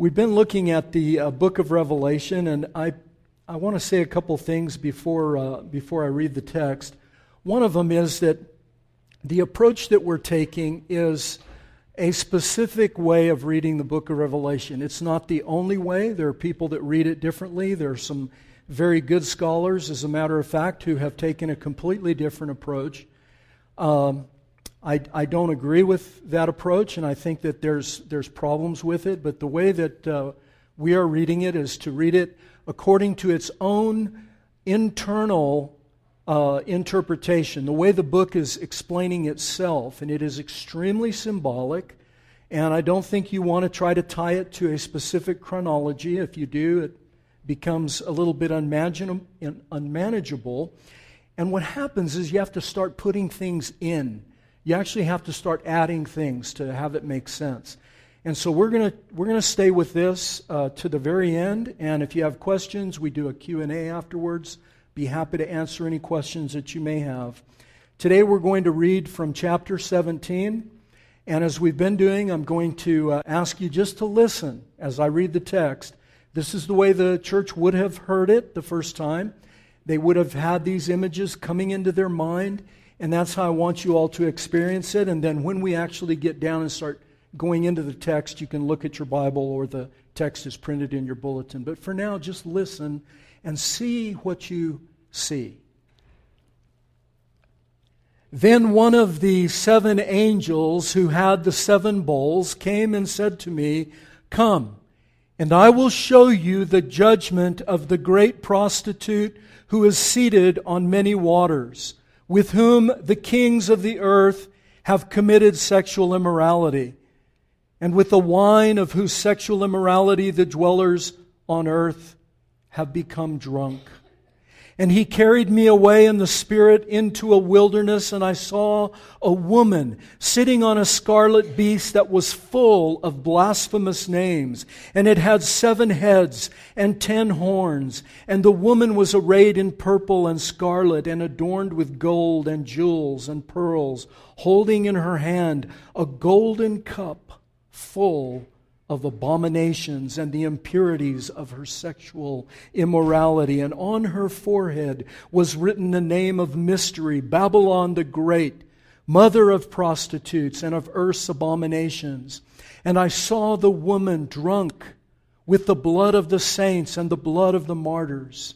We've been looking at the book of Revelation, and I want to say a couple things before I read the text. One of them is that the approach that we're taking is a specific way of reading the book of Revelation. It's not the only way. There are people that read it differently. There are some very good scholars, as a matter of fact, who have taken a completely different approach. I don't agree with that approach, and I think that there's problems with it, but the way that we are reading it is to read it according to its own internal interpretation, the way the book is explaining itself, and it is extremely symbolic, and I don't think you want to try to tie it to a specific chronology. If you do, it becomes a little bit unmanageable, and what happens is you have to start putting things in. You actually have to start adding things to have it make sense. And so we're gonna stay with this to the very end. And if you have questions, we do a Q&A afterwards. Be happy to answer any questions that you may have. Today we're going to read from chapter 17. And as we've been doing, I'm going to ask you just to listen as I read the text. This is the way the church would have heard it the first time. They would have had these images coming into their mind. And that's how I want you all to experience it. And then when we actually get down and start going into the text, you can look at your Bible or the text is printed in your bulletin. But for now, just listen and see what you see. Then one of the seven angels who had the seven bowls came and said to me, "Come, and I will show you the judgment of the great prostitute who is seated on many waters, with whom the kings of the earth have committed sexual immorality, and with the wine of whose sexual immorality the dwellers on earth have become drunk. And he carried me away in the Spirit into a wilderness, and I saw a woman sitting on a scarlet beast that was full of blasphemous names, and it had 7 heads and 10 horns. And the woman was arrayed in purple and scarlet, and adorned with gold and jewels and pearls, holding in her hand a golden cup full of abominations and the impurities of her sexual immorality. And on her forehead was written the name of mystery, Babylon the Great, mother of prostitutes and of earth's abominations. And I saw the woman drunk with the blood of the saints and the blood of the martyrs.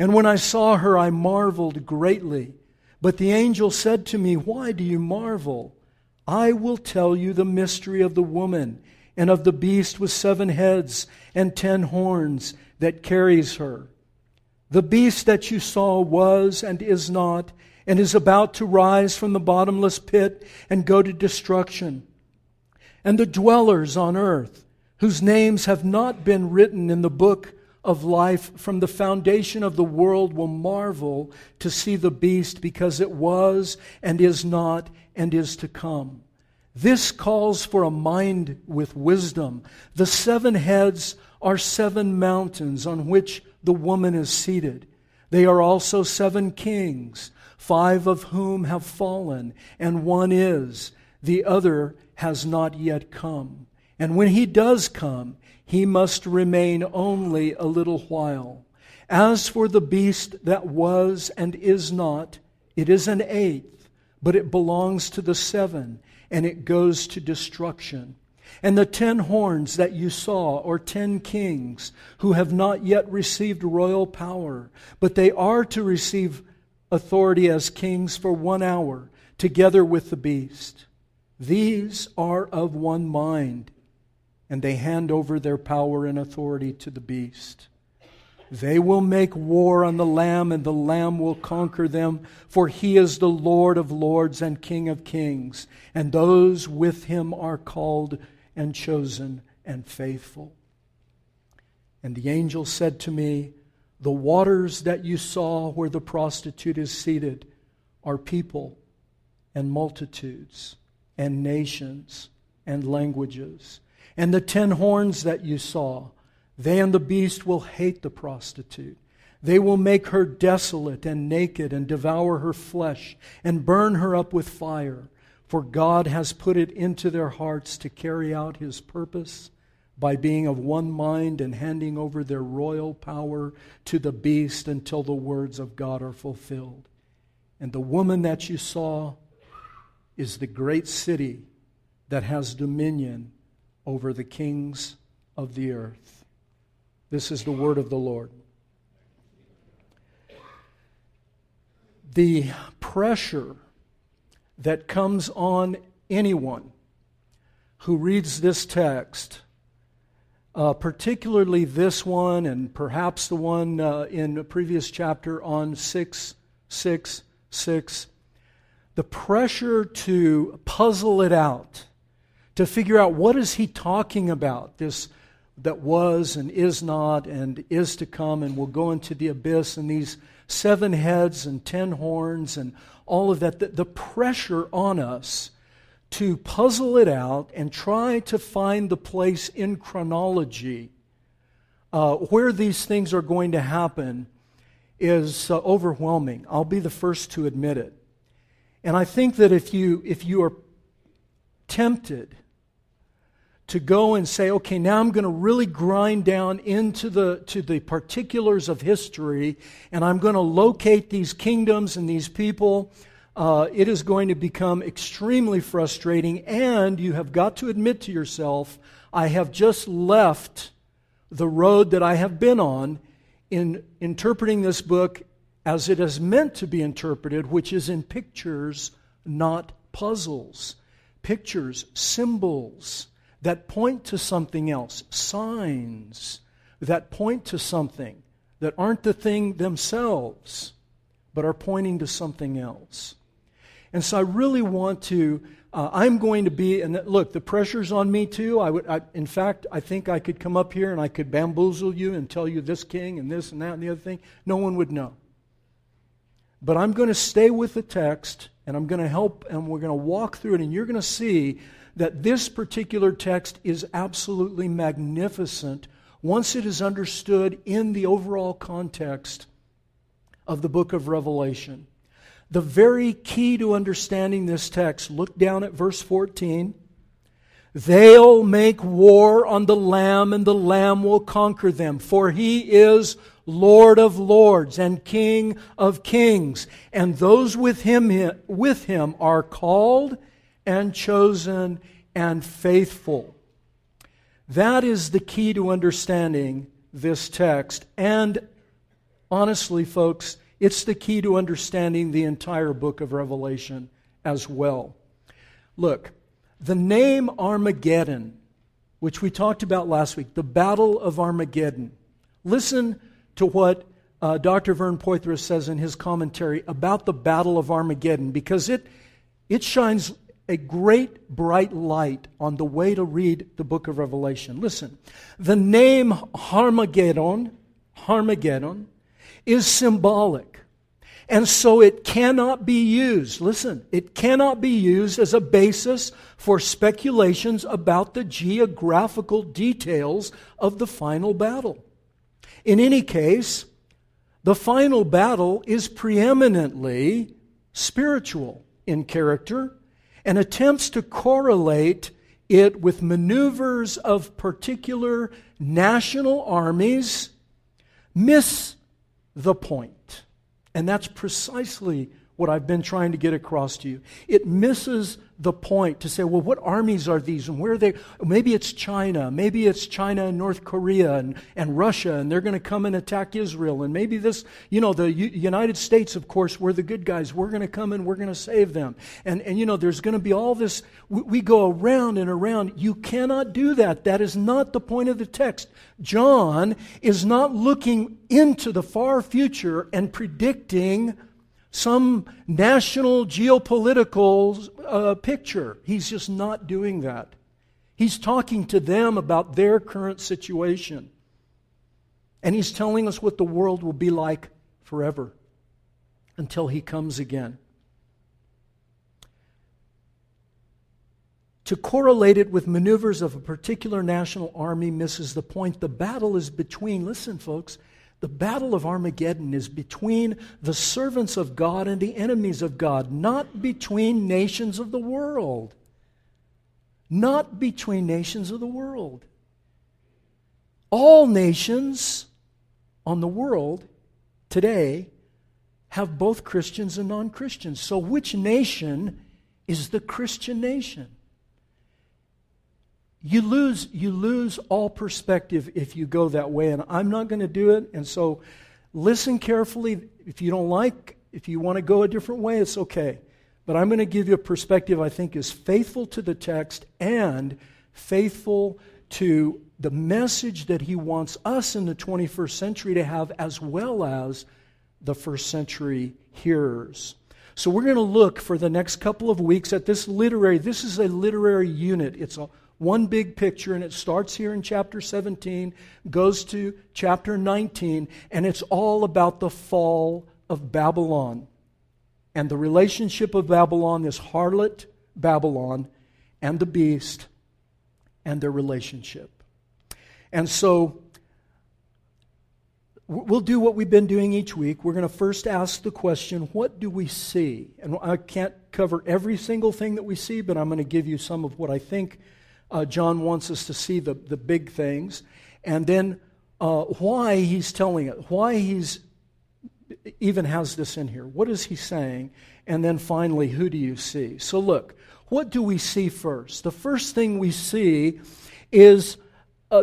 And when I saw her, I marveled greatly. But the angel said to me, 'Why do you marvel? I will tell you the mystery of the woman, and of the beast with 7 heads and 10 horns that carries her. The beast that you saw was and is not, and is about to rise from the bottomless pit and go to destruction. And the dwellers on earth, whose names have not been written in the book of life from the foundation of the world, will marvel to see the beast, because it was and is not and is to come. This calls for a mind with wisdom. The 7 heads are 7 mountains on which the woman is seated. They are also 7 kings, 5 of whom have fallen, and one is. The other has not yet come. And when he does come, he must remain only a little while. As for the beast that was and is not, it is an 8th, but it belongs to the 7. And it goes to destruction. And the 10 horns that you saw are 10 kings who have not yet received royal power, but they are to receive authority as kings for 1 hour, together with the beast. These are of one mind, and they hand over their power and authority to the beast. They will make war on the Lamb, and the Lamb will conquer them, for He is the Lord of lords and King of kings, and those with Him are called and chosen and faithful.' And the angel said to me, 'The waters that you saw where the prostitute is seated are people and multitudes and nations and languages. And the 10 horns that you saw, they and the beast will hate the prostitute. They will make her desolate and naked, and devour her flesh, and burn her up with fire. For God has put it into their hearts to carry out His purpose by being of one mind and handing over their royal power to the beast until the words of God are fulfilled. And the woman that you saw is the great city that has dominion over the kings of the earth. This is the word of the Lord. The pressure that comes on anyone who reads this text, particularly this one and perhaps the one in a previous chapter on 666, the pressure to puzzle it out, to figure out what is he talking about, this that was and is not and is to come and will go into the abyss and these 7 heads and 10 horns and all of that, the pressure on us to puzzle it out and try to find the place in chronology where these things are going to happen is overwhelming. I'll be the first to admit it. And I think that if you are tempted to go and say, okay, now I'm going to really grind down into the particulars of history, and I'm going to locate these kingdoms and these people, it is going to become extremely frustrating, and you have got to admit to yourself, I have just left the road that I have been on in interpreting this book as it is meant to be interpreted, which is in pictures, not puzzles. Pictures, symbols that point to something else, signs that point to something that aren't the thing themselves, but are pointing to something else. And so I really want to, I'm going to be, and look, the pressure's on me too. In fact, I think I could come up here and I could bamboozle you and tell you this king and this and that and the other thing. No one would know. But I'm going to stay with the text, and I'm going to help, and we're going to walk through it, and you're going to see that this particular text is absolutely magnificent once it is understood in the overall context of the book of Revelation. The very key to understanding this text, look down at verse 14. They'll make war on the Lamb, and the Lamb will conquer them, for He is Lord of lords and King of kings, and those with him are called and chosen and faithful. That is the key to understanding this text. And honestly, folks, it's the key to understanding the entire book of Revelation as well. Look, the name Armageddon, which we talked about last week, the Battle of Armageddon. Listen to what Dr. Vern Poitras says in his commentary about the Battle of Armageddon, because it shines a great bright light on the way to read the book of Revelation. Listen, the name Armageddon is symbolic, and so it cannot be used. Listen, it cannot be used as a basis for speculations about the geographical details of the final battle. In any case, the final battle is preeminently spiritual in character and attempts to correlate it with maneuvers of particular national armies miss the point. And that's precisely what I've been trying to get across to you. It misses the point to say, well, what armies are these and where are they? Maybe it's China. Maybe it's China and North Korea and Russia, and they're going to come and attack Israel. And maybe this, the United States, of course, we're the good guys. We're going to come and we're going to save them. And there's going to be all this. We go around and around. You cannot do that. That is not the point of the text. John is not looking into the far future and predicting some national geopolitical picture. He's just not doing that. He's talking to them about their current situation. And he's telling us what the world will be like forever until he comes again. To correlate it with maneuvers of a particular national army misses the point. The battle is between, listen folks, the battle of Armageddon is between the servants of God and the enemies of God, not between nations of the world. Not between nations of the world. all nations on the world today have both Christians and non-Christians. So which nation is the Christian nation? You lose all perspective if you go that way, and I'm not going to do it. And so listen carefully. If you don't like, if you want to go a different way, it's okay. But I'm going to give you a perspective I think is faithful to the text and faithful to the message that he wants us in the 21st century to have, as well as the first century hearers. So we're going to look for the next couple of weeks at this is a literary unit. It's one big picture, and it starts here in chapter 17, goes to chapter 19, and it's all about the fall of Babylon and the relationship of Babylon, this harlot Babylon, and the beast and their relationship. And so we'll do what we've been doing each week. We're going to first ask the question, what do we see? And I can't cover every single thing that we see, but I'm going to give you some of what I think John wants us to see, the big things. And then why he's telling it, why he's even has this in here. What is he saying? And then finally, who do you see? So look, what do we see first? The first thing we see is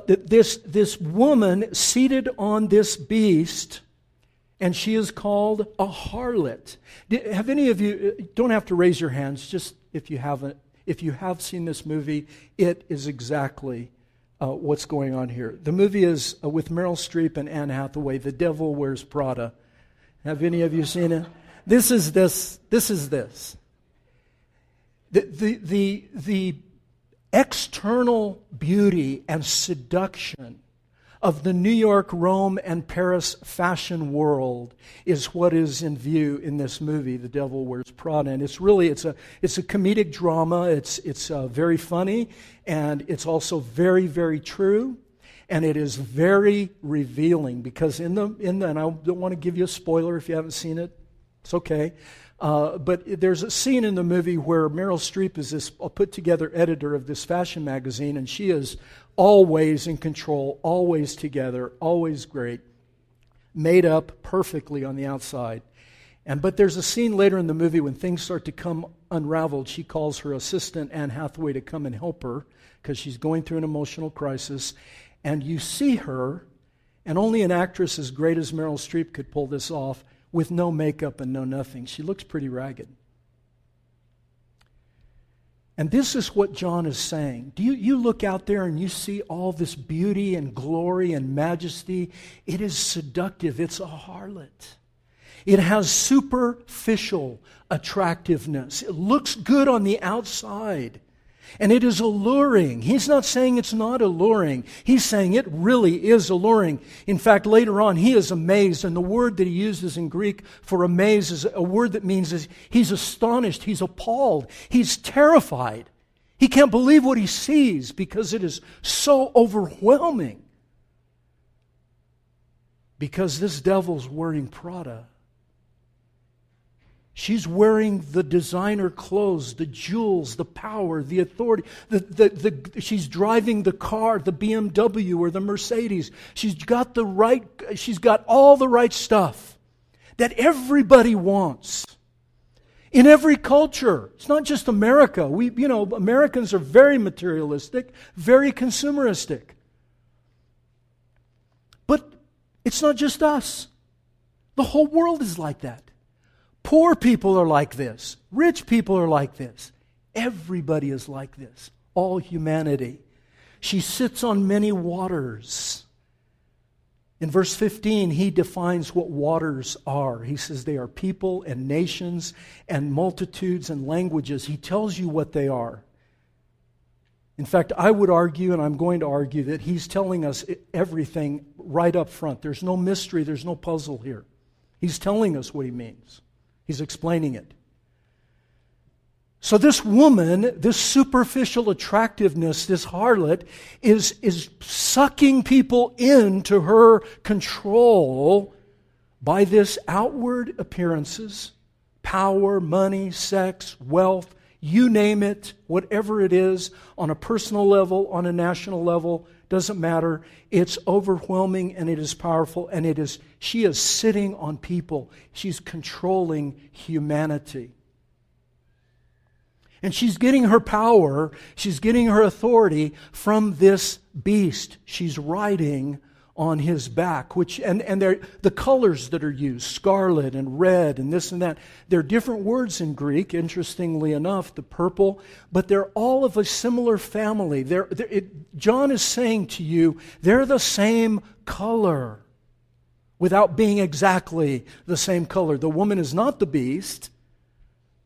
this woman seated on this beast, and she is called a harlot. Have any of you, don't have to raise your hands, just if you haven't, if you have seen this movie, it is exactly what's going on here. The movie is with Meryl Streep and Anne Hathaway, The Devil Wears Prada. Have any of you seen it? This is this. The external beauty and seduction of the New York, Rome, and Paris fashion world is what is in view in this movie, The Devil Wears Prada. And it's a comedic drama. It's very funny, and it's also very, very true. And it is very revealing, because and I don't want to give you a spoiler if you haven't seen it. It's okay. But there's a scene in the movie where Meryl Streep is this put-together editor of this fashion magazine, and she is always in control, always together, always great, made up perfectly on the outside. But there's a scene later in the movie when things start to come unraveled. She calls her assistant, Anne Hathaway, to come and help her because she's going through an emotional crisis. And you see her, and only an actress as great as Meryl Streep could pull this off, with no makeup and no nothing. She looks pretty ragged. And this is what John is saying. Do you look out there and you see all this beauty and glory and majesty? It is seductive. It's a harlot. It has superficial attractiveness. It looks good on the outside. And it is alluring. He's not saying it's not alluring. He's saying it really is alluring. In fact, later on, he is amazed. And the word that he uses in Greek for amazed is a word that means he's astonished. He's appalled. He's terrified. He can't believe what he sees because it is so overwhelming. Because this devil's wearing Prada. She's wearing the designer clothes, the jewels, the power, the authority. She's driving the car, the BMW or the Mercedes. She's got all the right stuff that everybody wants. In every culture. It's not just America. Americans are very materialistic, very consumeristic. But it's not just us. The whole world is like that. Poor people are like this. Rich people are like this. Everybody is like this. All humanity. She sits on many waters. In verse 15, he defines what waters are. He says they are people and nations and multitudes and languages. He tells you what they are. In fact, I would argue, and I'm going to argue, that he's telling us everything right up front. There's no mystery. There's no puzzle here. He's telling us what he means. He's explaining it. So this woman, this superficial attractiveness, this harlot, is sucking people into her control by this outward appearances, power, money, sex, wealth, you name it, whatever it is, on a personal level, on a national level, doesn't matter. It's overwhelming and it is powerful, and it is, she is sitting on people. She's controlling humanity. And she's getting her power, she's getting her authority from this beast. She's riding on his back, which and the colors that are used, scarlet and red and this and that, they're different words in Greek, interestingly enough, the purple, but they're all of a similar family. John is saying to you, they're the same color without being exactly the same color. The woman is not the beast,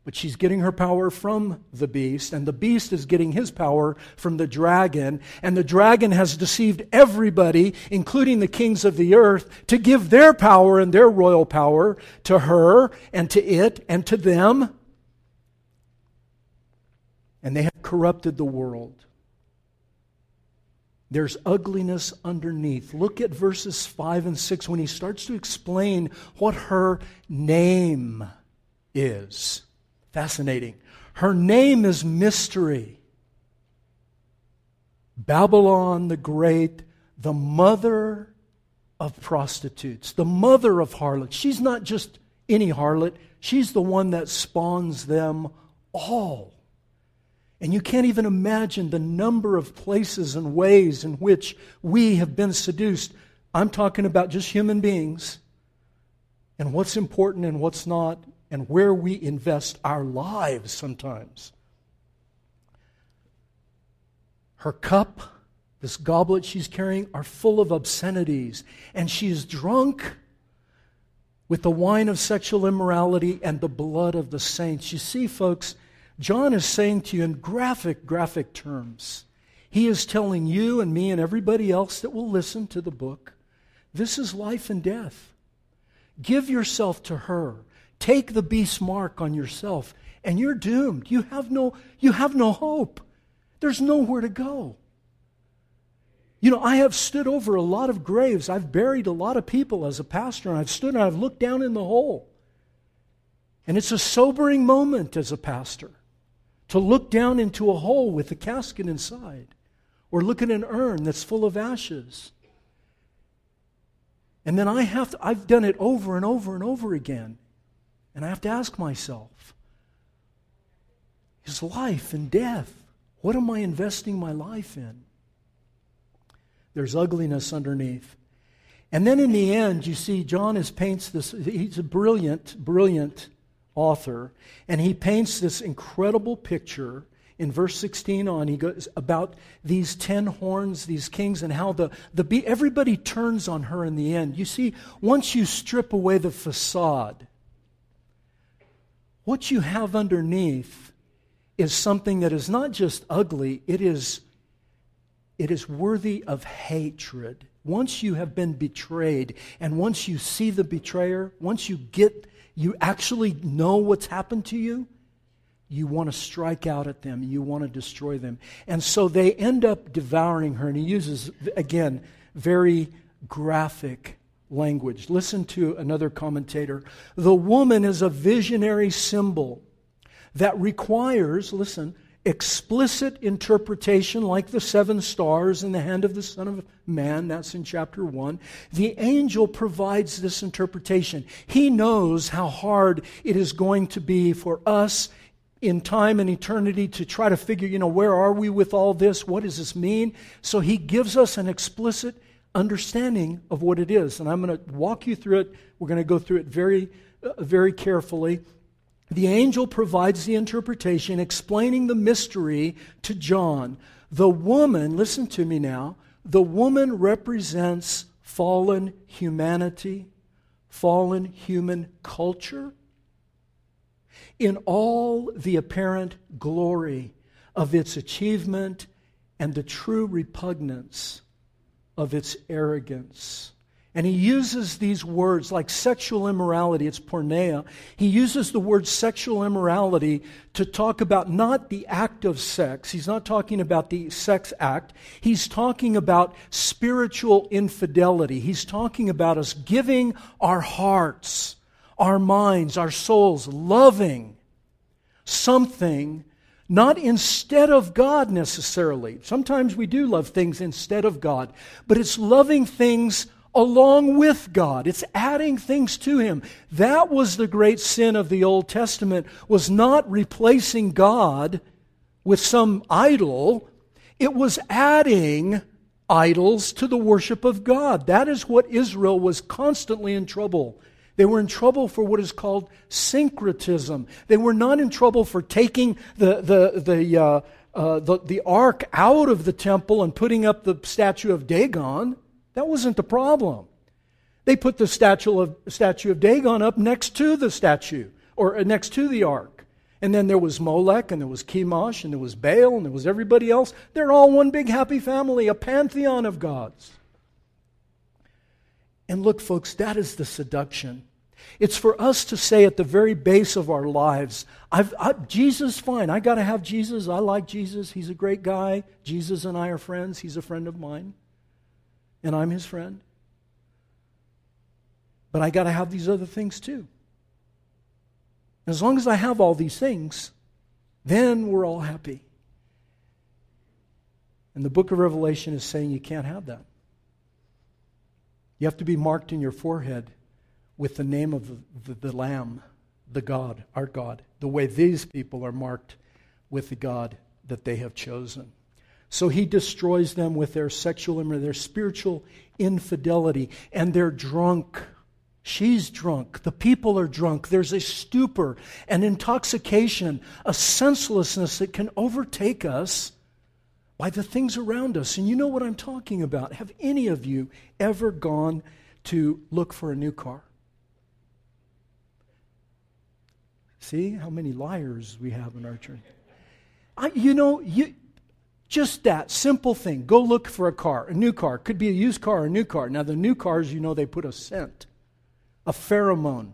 but she's getting her power from the beast, and the beast is getting his power from the dragon, and the dragon has deceived everybody, including the kings of the earth, to give their power and their royal power to her and to it and to them. And they have corrupted the world. There's ugliness underneath. Look at verses 5 and 6 when he starts to explain what her name is. Fascinating. Her name is Mystery. Babylon the Great, the mother of prostitutes, the mother of harlots. She's not just any harlot. She's the one that spawns them all. And you can't even imagine the number of places and ways in which we have been seduced. I'm talking about just human beings and what's important and what's not, and where we invest our lives sometimes. Her cup, this goblet she's carrying, are full of obscenities, and she is drunk with the wine of sexual immorality and the blood of the saints. You see, folks, John is saying to you in graphic terms, he is telling you and me and everybody else that will listen to the book, this is life and death. Give yourself to her. Take the beast's mark on yourself, and you're doomed. You have no hope. There's nowhere to go. You know, I have stood over a lot of graves. I've buried a lot of people as a pastor, and I've stood and I've looked down in the hole. And it's a sobering moment as a pastor to look down into a hole with a casket inside, or look at an urn that's full of ashes. And then I've done it over and over and over again. And I have to ask myself, is life and death, what am I investing my life in? There's ugliness underneath. And then in the end, you see, John paints this, he's a brilliant author, and he paints this incredible picture in verse 16 on. He goes about these 10 horns, these kings, and how everybody turns on her in the end. You see, once you strip away the facade, what you have underneath is something that is not just ugly, it is worthy of hatred. Once you have been betrayed, and once you see the betrayer, once you actually know what's happened to you, you want to strike out at them, you want to destroy them. And so they end up devouring her, and he uses, again, very graphic language. Listen to another commentator. The woman is a visionary symbol that requires, listen, explicit interpretation like the 7 stars in the hand of the Son of Man. That's in chapter 1. The angel provides this interpretation. He knows how hard it is going to be for us in time and eternity to try to figure, where are we with all this? What does this mean? So he gives us an explicit understanding of what it is. And I'm going to walk you through it. We're going to go through it very, very carefully. The angel provides the interpretation, explaining the mystery to John. The woman, listen to me now, the woman represents fallen humanity, fallen human culture, in all the apparent glory of its achievement and the true repugnance of its arrogance. And he uses these words like sexual immorality, it's porneia. He uses the word sexual immorality to talk about not the act of sex. He's not talking about the sex act. He's talking about spiritual infidelity. He's talking about us giving our hearts, our minds, our souls, loving something Not instead of God necessarily. Sometimes we do love things instead of God, but it's loving things along with God. It's adding things to Him. That was the great sin of the Old Testament, was not replacing God with some idol. It was adding idols to the worship of God. That is what Israel was constantly in trouble. They were in trouble for what is called syncretism. They were not in trouble for taking the ark out of the temple and putting up the statue of Dagon. That wasn't the problem. They put the statue of Dagon up next to the statue, or next to the ark. And then there was Molech, and there was Chemosh, and there was Baal, and there was everybody else. They're all one big happy family, a pantheon of gods. And look, folks, that is the seduction. It's for us to say at the very base of our lives, Jesus, fine, I got to have Jesus. I like Jesus. He's a great guy. Jesus and I are friends. He's a friend of mine. And I'm his friend. But I got to have these other things too. And as long as I have all these things, then we're all happy. And the book of Revelation is saying you can't have that. You have to be marked in your forehead with the name of the Lamb, the God, our God, the way these people are marked with the God that they have chosen. So he destroys them with their sexual immorality, their spiritual infidelity, and they're drunk. She's drunk. The people are drunk. There's a stupor, an intoxication, a senselessness that can overtake us by the things around us. And you know what I'm talking about. Have any of you ever gone to look for a new car? See how many liars we have in our church. Just that simple thing. Go look for a car, a new car. Could be a used car or a new car. Now, the new cars, they put a scent, a pheromone.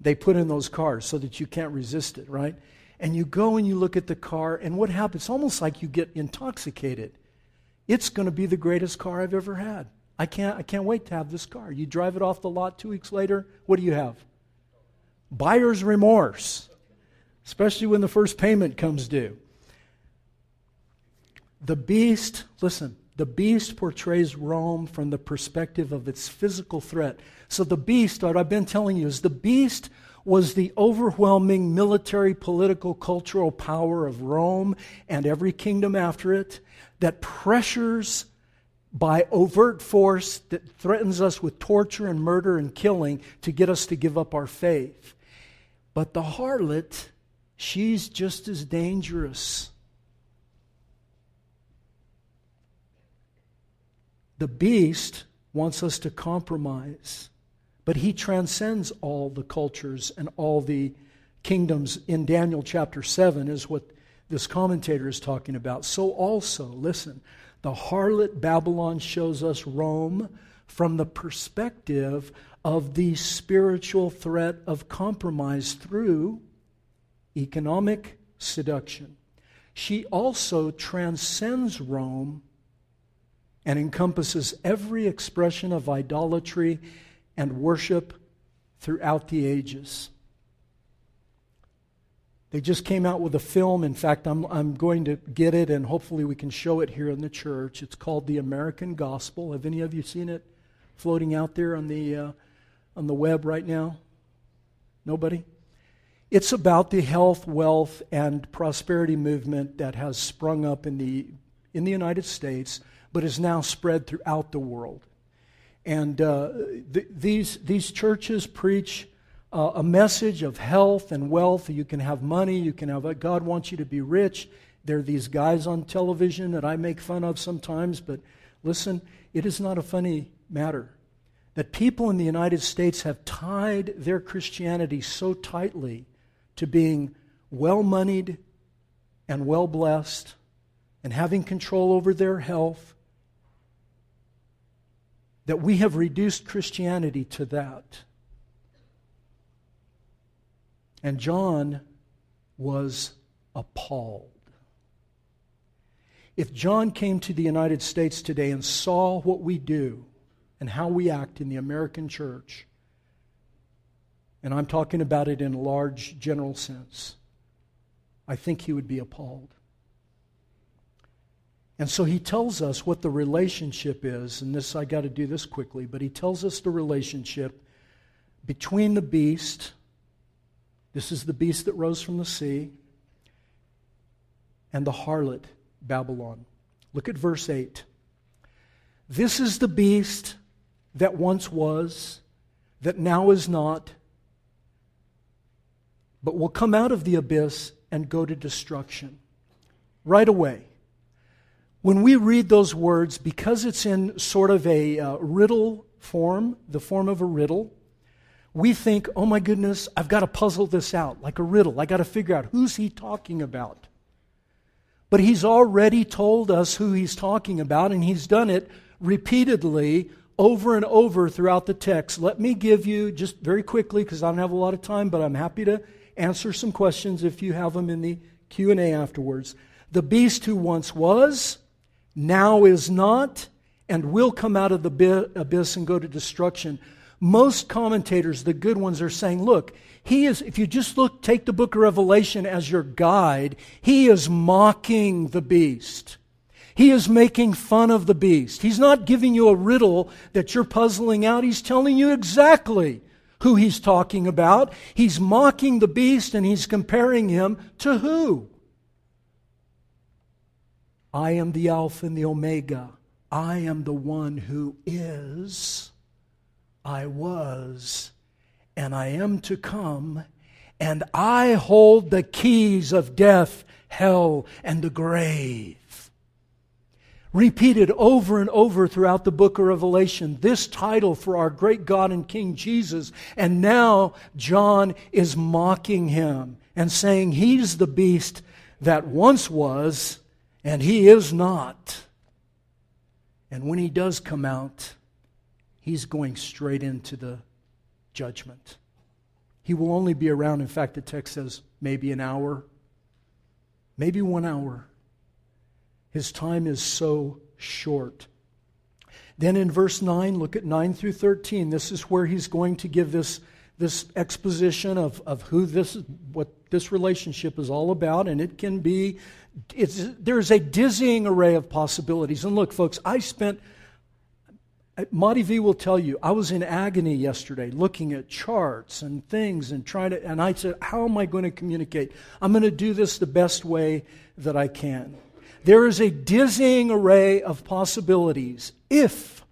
They put in those cars so that you can't resist it, right? And you go and you look at the car, and what happens? It's almost like you get intoxicated. It's going to be the greatest car I've ever had. I can't wait to have this car. You drive it off the lot 2 weeks later, what do you have? Buyer's remorse, especially when the first payment comes due. The beast portrays Rome from the perspective of its physical threat. So the beast, what I've been telling you, is the beast was the overwhelming military, political, cultural power of Rome and every kingdom after it that pressures by overt force, that threatens us with torture and murder and killing to get us to give up our faith. But the harlot, she's just as dangerous. The beast wants us to compromise, but he transcends all the cultures and all the kingdoms. In Daniel chapter 7 is what this commentator is talking about. So also, listen, the harlot Babylon shows us Rome from the perspective of the spiritual threat of compromise through economic seduction. She also transcends Rome and encompasses every expression of idolatry and worship throughout the ages. They just came out with a film. In fact, I'm going to get it, and hopefully we can show it here in the church. It's called The American Gospel. Have any of you seen it floating out there on the web right now? Nobody? It's about the health, wealth, and prosperity movement that has sprung up in the United States, but is now spread throughout the world. And these churches preach a message of health and wealth. You can have money. You can have God wants you to be rich. There are these guys on television that I make fun of sometimes, but listen, it is not a funny matter that people in the United States have tied their Christianity so tightly to being well-moneyed and well-blessed and having control over their health, that we have reduced Christianity to that. And John was appalled. If John came to the United States today and saw what we do and how we act in the American church, and I'm talking about it in a large general sense, I think he would be appalled. And so he tells us what the relationship is, and this, I got to do this quickly, but he tells us the relationship between the beast, this is the beast that rose from the sea, and the harlot, Babylon. Look at verse 8. This is the beast that once was, that now is not, but will come out of the abyss and go to destruction. Right away. When we read those words, because it's in sort of a riddle form, the form of a riddle, we think, oh my goodness, I've got to puzzle this out like a riddle. I've got to figure out who's he talking about. But he's already told us who he's talking about, and he's done it repeatedly over and over throughout the text. Let me give you, just very quickly, because I don't have a lot of time, but I'm happy to answer some questions if you have them in the Q&A afterwards. The beast who once was, now is not, and will come out of the abyss and go to destruction. Most commentators, the good ones, are saying, look, he is, if you just look, take the book of Revelation as your guide, he is mocking the beast. He is making fun of the beast. He's not giving you a riddle that you're puzzling out. He's telling you exactly who he's talking about. He's mocking the beast, and he's comparing him to who? I am the Alpha and the Omega. I am the one who is, I was, and I am to come, and I hold the keys of death, hell, and the grave. Repeated over and over throughout the book of Revelation, this title for our great God and King Jesus. And now John is mocking him and saying he's the beast that once was, and he is not. And when he does come out, he's going straight into the judgment. He will only be around, in fact, the text says, maybe an hour, maybe 1 hour. His time is so short. Then in verse 9, look at 9 through 13. This is where he's going to give this exposition of who this is, what this relationship is all about. And it can be, there's a dizzying array of possibilities. And look, folks, Monty V will tell you, I was in agony yesterday looking at charts and things and and I said, how am I going to communicate? I'm going to do this the best way that I can. There is a dizzying array of possibilities. If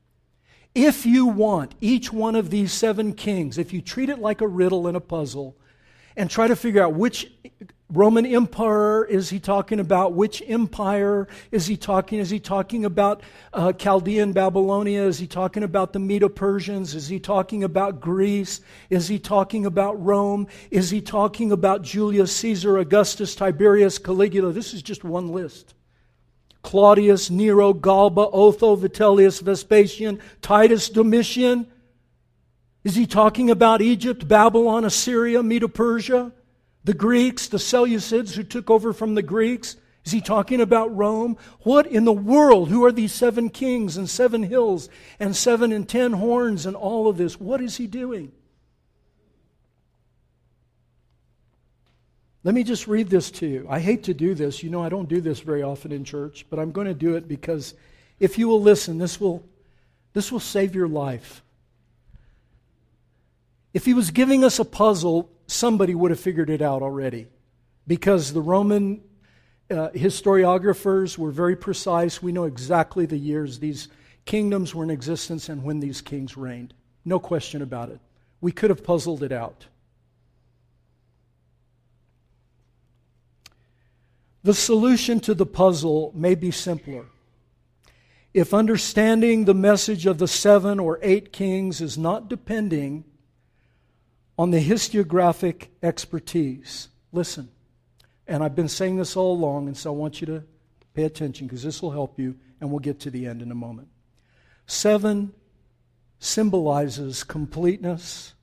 you want each one of these 7 kings, if you treat it like a riddle and a puzzle, and try to figure out which Roman emperor is he talking about, which empire is he talking? Is he talking about Chaldean Babylonia? Is he talking about the Medo-Persians? Is he talking about Greece? Is he talking about Rome? Is he talking about Julius Caesar, Augustus, Tiberius, Caligula? This is just one list. Claudius, Nero, Galba, Otho, Vitellius, Vespasian, Titus, Domitian. Is he talking about Egypt, Babylon, Assyria, Medo-Persia, the Greeks, the Seleucids who took over from the Greeks? Is he talking about Rome? What in the world? Who are these 7 kings and 7 hills and 7 and 10 horns and all of this? What is he doing? Let me just read this to you. I hate to do this. You know, I don't do this very often in church, but I'm going to do it because if you will listen, this will save your life. If he was giving us a puzzle, somebody would have figured it out already because the Roman historiographers were very precise. We know exactly the years these kingdoms were in existence and when these kings reigned. No question about it. We could have puzzled it out. The solution to the puzzle may be simpler. If understanding the message of the 7 or 8 kings is not depending on the historiographic expertise, listen, and I've been saying this all along, and so I want you to pay attention because this will help you, and we'll get to the end in a moment. 7 symbolizes completeness,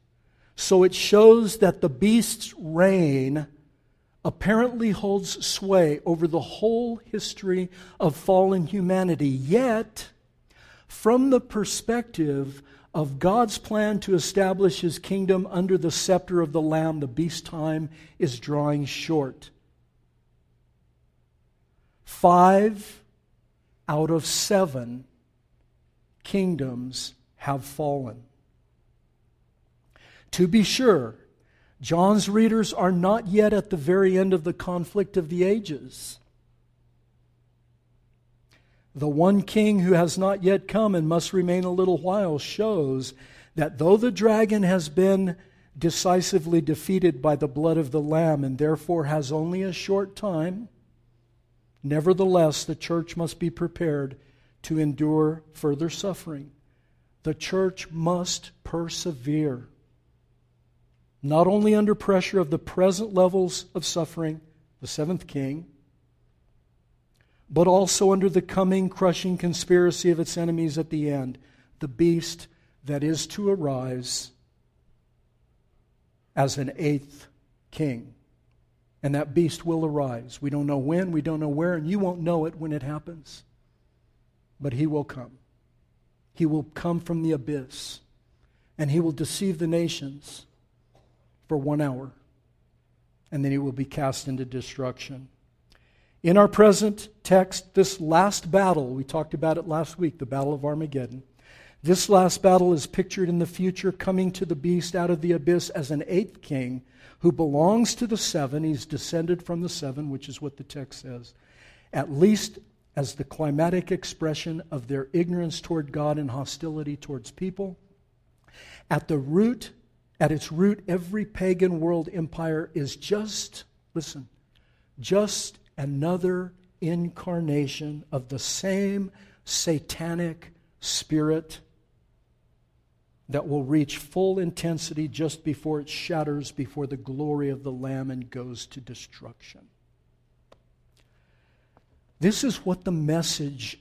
so it shows that the beast's reign apparently holds sway over the whole history of fallen humanity. Yet, from the perspective of God's plan to establish His kingdom under the scepter of the Lamb, the beast's time is drawing short. 5 out of 7 kingdoms have fallen. To be sure, John's readers are not yet at the very end of the conflict of the ages. The one king who has not yet come and must remain a little while shows that though the dragon has been decisively defeated by the blood of the Lamb and therefore has only a short time, nevertheless, the church must be prepared to endure further suffering. The church must persevere, not only under pressure of the present levels of suffering, the seventh king, but also under the coming crushing conspiracy of its enemies at the end, the beast that is to arise as an 8th king. And that beast will arise. We don't know when, we don't know where, and you won't know it when it happens. But he will come. He will come from the abyss, and he will deceive the nations for 1 hour, and then he will be cast into destruction. In our present text, this last battle, we talked about it last week, the Battle of Armageddon. This last battle is pictured in the future coming to the beast out of the abyss as an 8th king who belongs to the 7. He's descended from the 7, which is what the text says, at least as the climatic expression of their ignorance toward God and hostility towards people. At its root, every pagan world empire is just another incarnation of the same satanic spirit that will reach full intensity just before it shatters before the glory of the Lamb and goes to destruction. This is what the message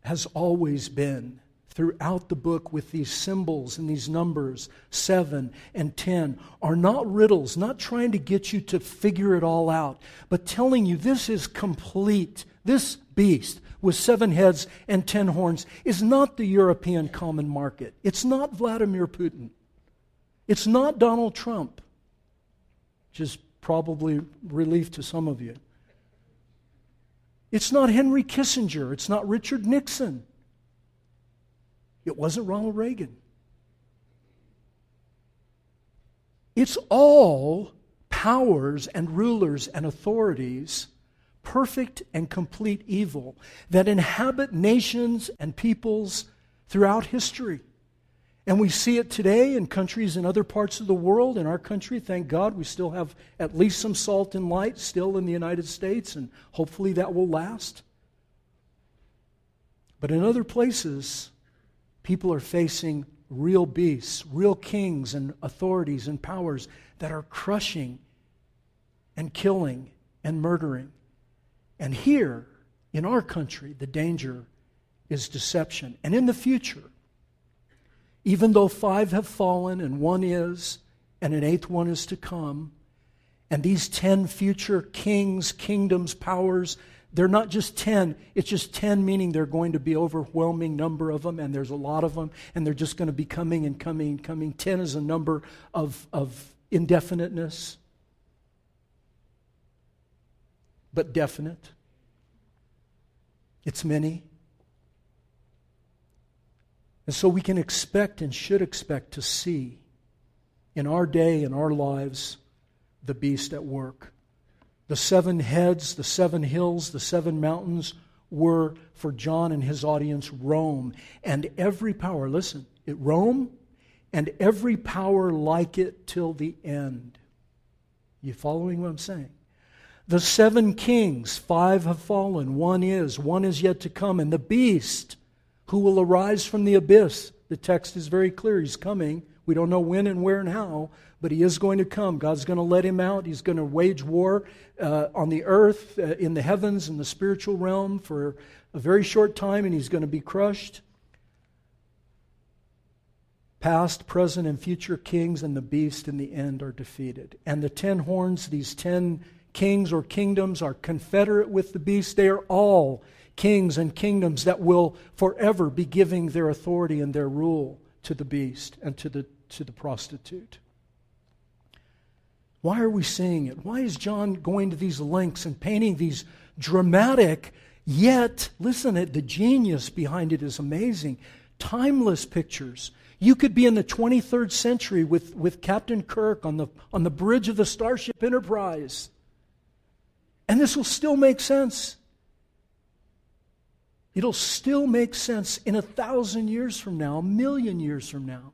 has always been throughout the book, with these symbols and these numbers, 7 and 10, are not riddles, not trying to get you to figure it all out, but telling you this is complete. This beast with 7 heads and 10 horns is not the European common market. It's not Vladimir Putin. It's not Donald Trump, which is probably relief to some of you. It's not Henry Kissinger. It's not Richard Nixon. It wasn't Ronald Reagan. It's all powers and rulers and authorities, perfect and complete evil, that inhabit nations and peoples throughout history. And we see it today in countries in other parts of the world. In our country, thank God, we still have at least some salt and light still in the United States, and hopefully that will last. But in other places, people are facing real beasts, real kings and authorities and powers that are crushing and killing and murdering. And here, in our country, the danger is deception. And in the future, even though 5 have fallen and 1 is, and an 8th one is to come, and these 10 future kings, kingdoms, powers, they're not just 10, it's just 10 meaning they're going to be overwhelming number of them, and there's a lot of them, and they're just going to be coming and coming and coming. 10 is a number of indefiniteness, but definite. It's many. And so we can expect and should expect to see in our day, in our lives, the beast at work. The 7 heads, the 7 hills, the 7 mountains were, for John and his audience, Rome. And every power, listen, it Rome and every power like it till the end. You following what I'm saying? The 7 kings, 5 have fallen, 1 is yet to come. And the beast who will arise from the abyss, the text is very clear, he's coming. We don't know when and where and how, but he is going to come. God's going to let him out. He's going to wage war on the earth, in the heavens, in the spiritual realm for a very short time, and he's going to be crushed. Past, present, and future kings and the beast in the end are defeated. And the 10 horns, these 10 kings or kingdoms, are confederate with the beast. They are all kings and kingdoms that will forever be giving their authority and their rule to the beast and to the prostitute. Why are we seeing it? Why is John going to these lengths and painting these dramatic, yet, listen, the genius behind it is amazing. Timeless pictures. You could be in the 23rd century with Captain Kirk on the bridge of the Starship Enterprise. And this will still make sense. It'll still make sense in 1,000 years from now, 1,000,000 years from now.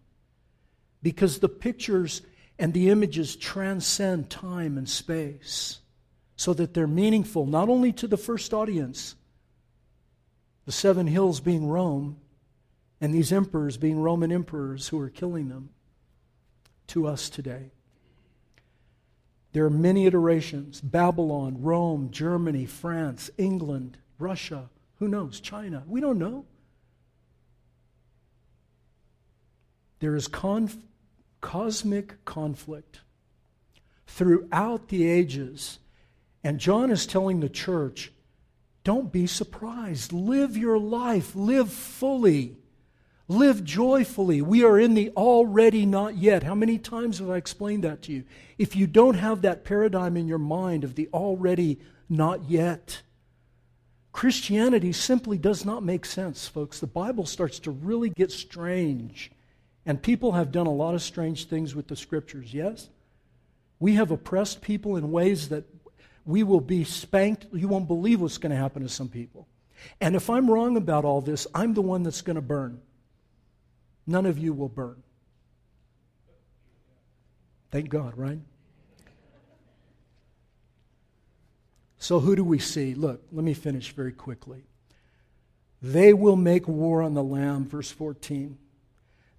Because the pictures and the images transcend time and space so that they're meaningful not only to the first audience, the seven hills being Rome, and these emperors being Roman emperors who are killing them, to us today. There are many iterations: Babylon, Rome, Germany, France, England, Russia, who knows, China. We don't know. There is cosmic conflict throughout the ages. And John is telling the church, don't be surprised. Live your life. Live fully. Live joyfully. We are in the already not yet. How many times have I explained that to you? If you don't have that paradigm in your mind of the already not yet, Christianity simply does not make sense, folks. The Bible starts to really get strange. And people have done a lot of strange things with the Scriptures, yes? We have oppressed people in ways that we will be spanked. You won't believe what's going to happen to some people. And if I'm wrong about all this, I'm the one that's going to burn. None of you will burn. Thank God, right? So who do we see? Look, let me finish very quickly. They will make war on the Lamb, verse 14.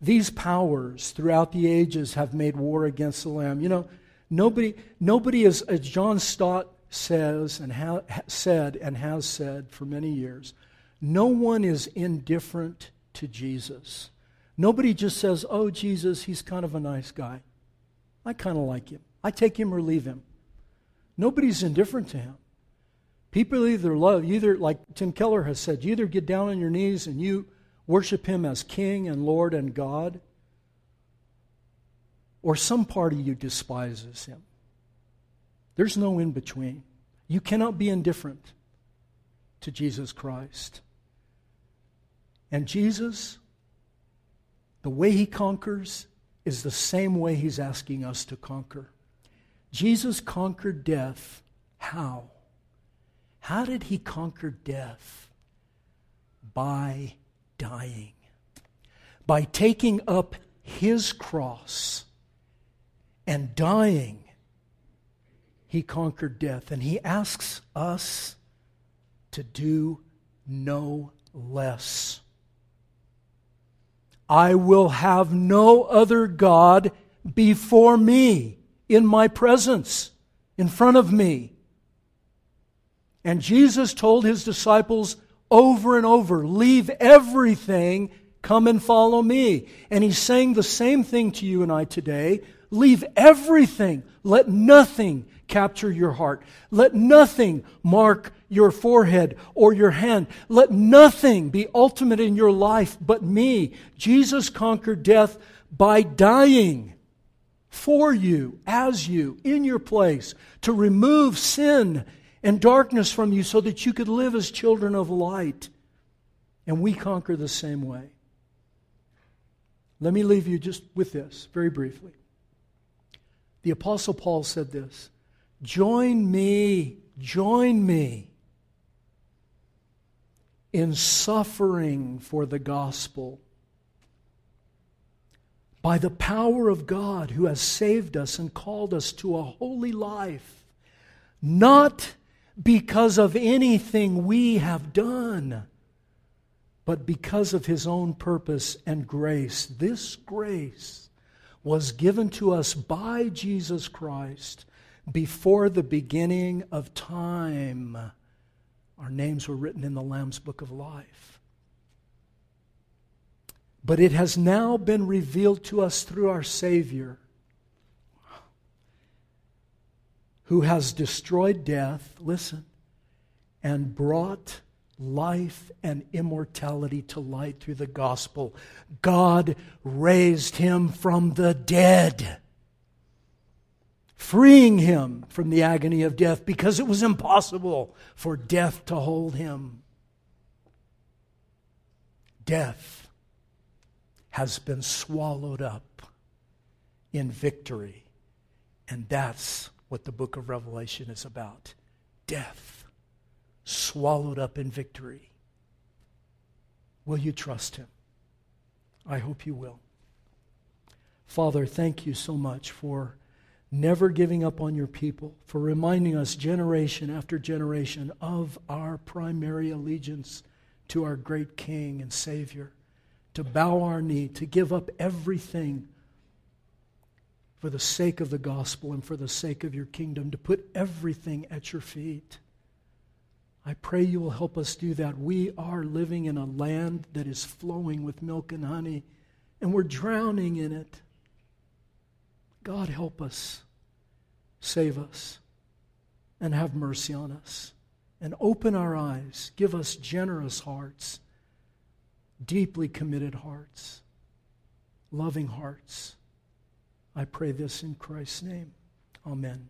These powers throughout the ages have made war against the Lamb. You know, nobody as John Stott says and has said for many years, no one is indifferent to Jesus. Nobody just says, oh, Jesus, he's kind of a nice guy. I kind of like him. I take him or leave him. Nobody's indifferent to him. People either, like Tim Keller has said, you either get down on your knees and you worship him as King and Lord and God, or some part of you despises him. There's no in between. You cannot be indifferent to Jesus Christ. And Jesus, the way he conquers is the same way he's asking us to conquer. Jesus conquered death. How? How did he conquer death? By dying. By taking up his cross and dying, he conquered death. And he asks us to do no less. I will have no other God before me, in my presence, in front of me. And Jesus told his disciples over and over, leave everything, come and follow me. And he's saying the same thing to you and I today. Leave everything. Let nothing capture your heart. Let nothing mark your forehead or your hand. Let nothing be ultimate in your life but me. Jesus conquered death by dying for you, as you, in your place, to remove sin and darkness from you so that you could live as children of light. And we conquer the same way. Let me leave you just with this, very briefly. The Apostle Paul said this, join me in suffering for the gospel by the power of God who has saved us and called us to a holy life, not because of anything we have done, but because of His own purpose and grace. This grace was given to us by Jesus Christ before the beginning of time. Our names were written in the Lamb's Book of Life. But it has now been revealed to us through our Savior, who has destroyed death, listen, and brought life and immortality to light through the gospel. God raised him from the dead. freeing him from the agony of death because it was impossible for death to hold him. Death has been swallowed up in victory. And that's what the book of Revelation is about. Death swallowed up in victory. Will you trust him? I hope you will. Father, thank you so much for never giving up on your people, for reminding us generation after generation of our primary allegiance to our great King and Savior, to bow our knee, to give up everything for the sake of the gospel and for the sake of your kingdom, to put everything at your feet. I pray you will help us do that. We are living in a land that is flowing with milk and honey, and we're drowning in it. God, help us, save us, and have mercy on us. And open our eyes, give us generous hearts, deeply committed hearts, loving hearts. I pray this in Christ's name. Amen.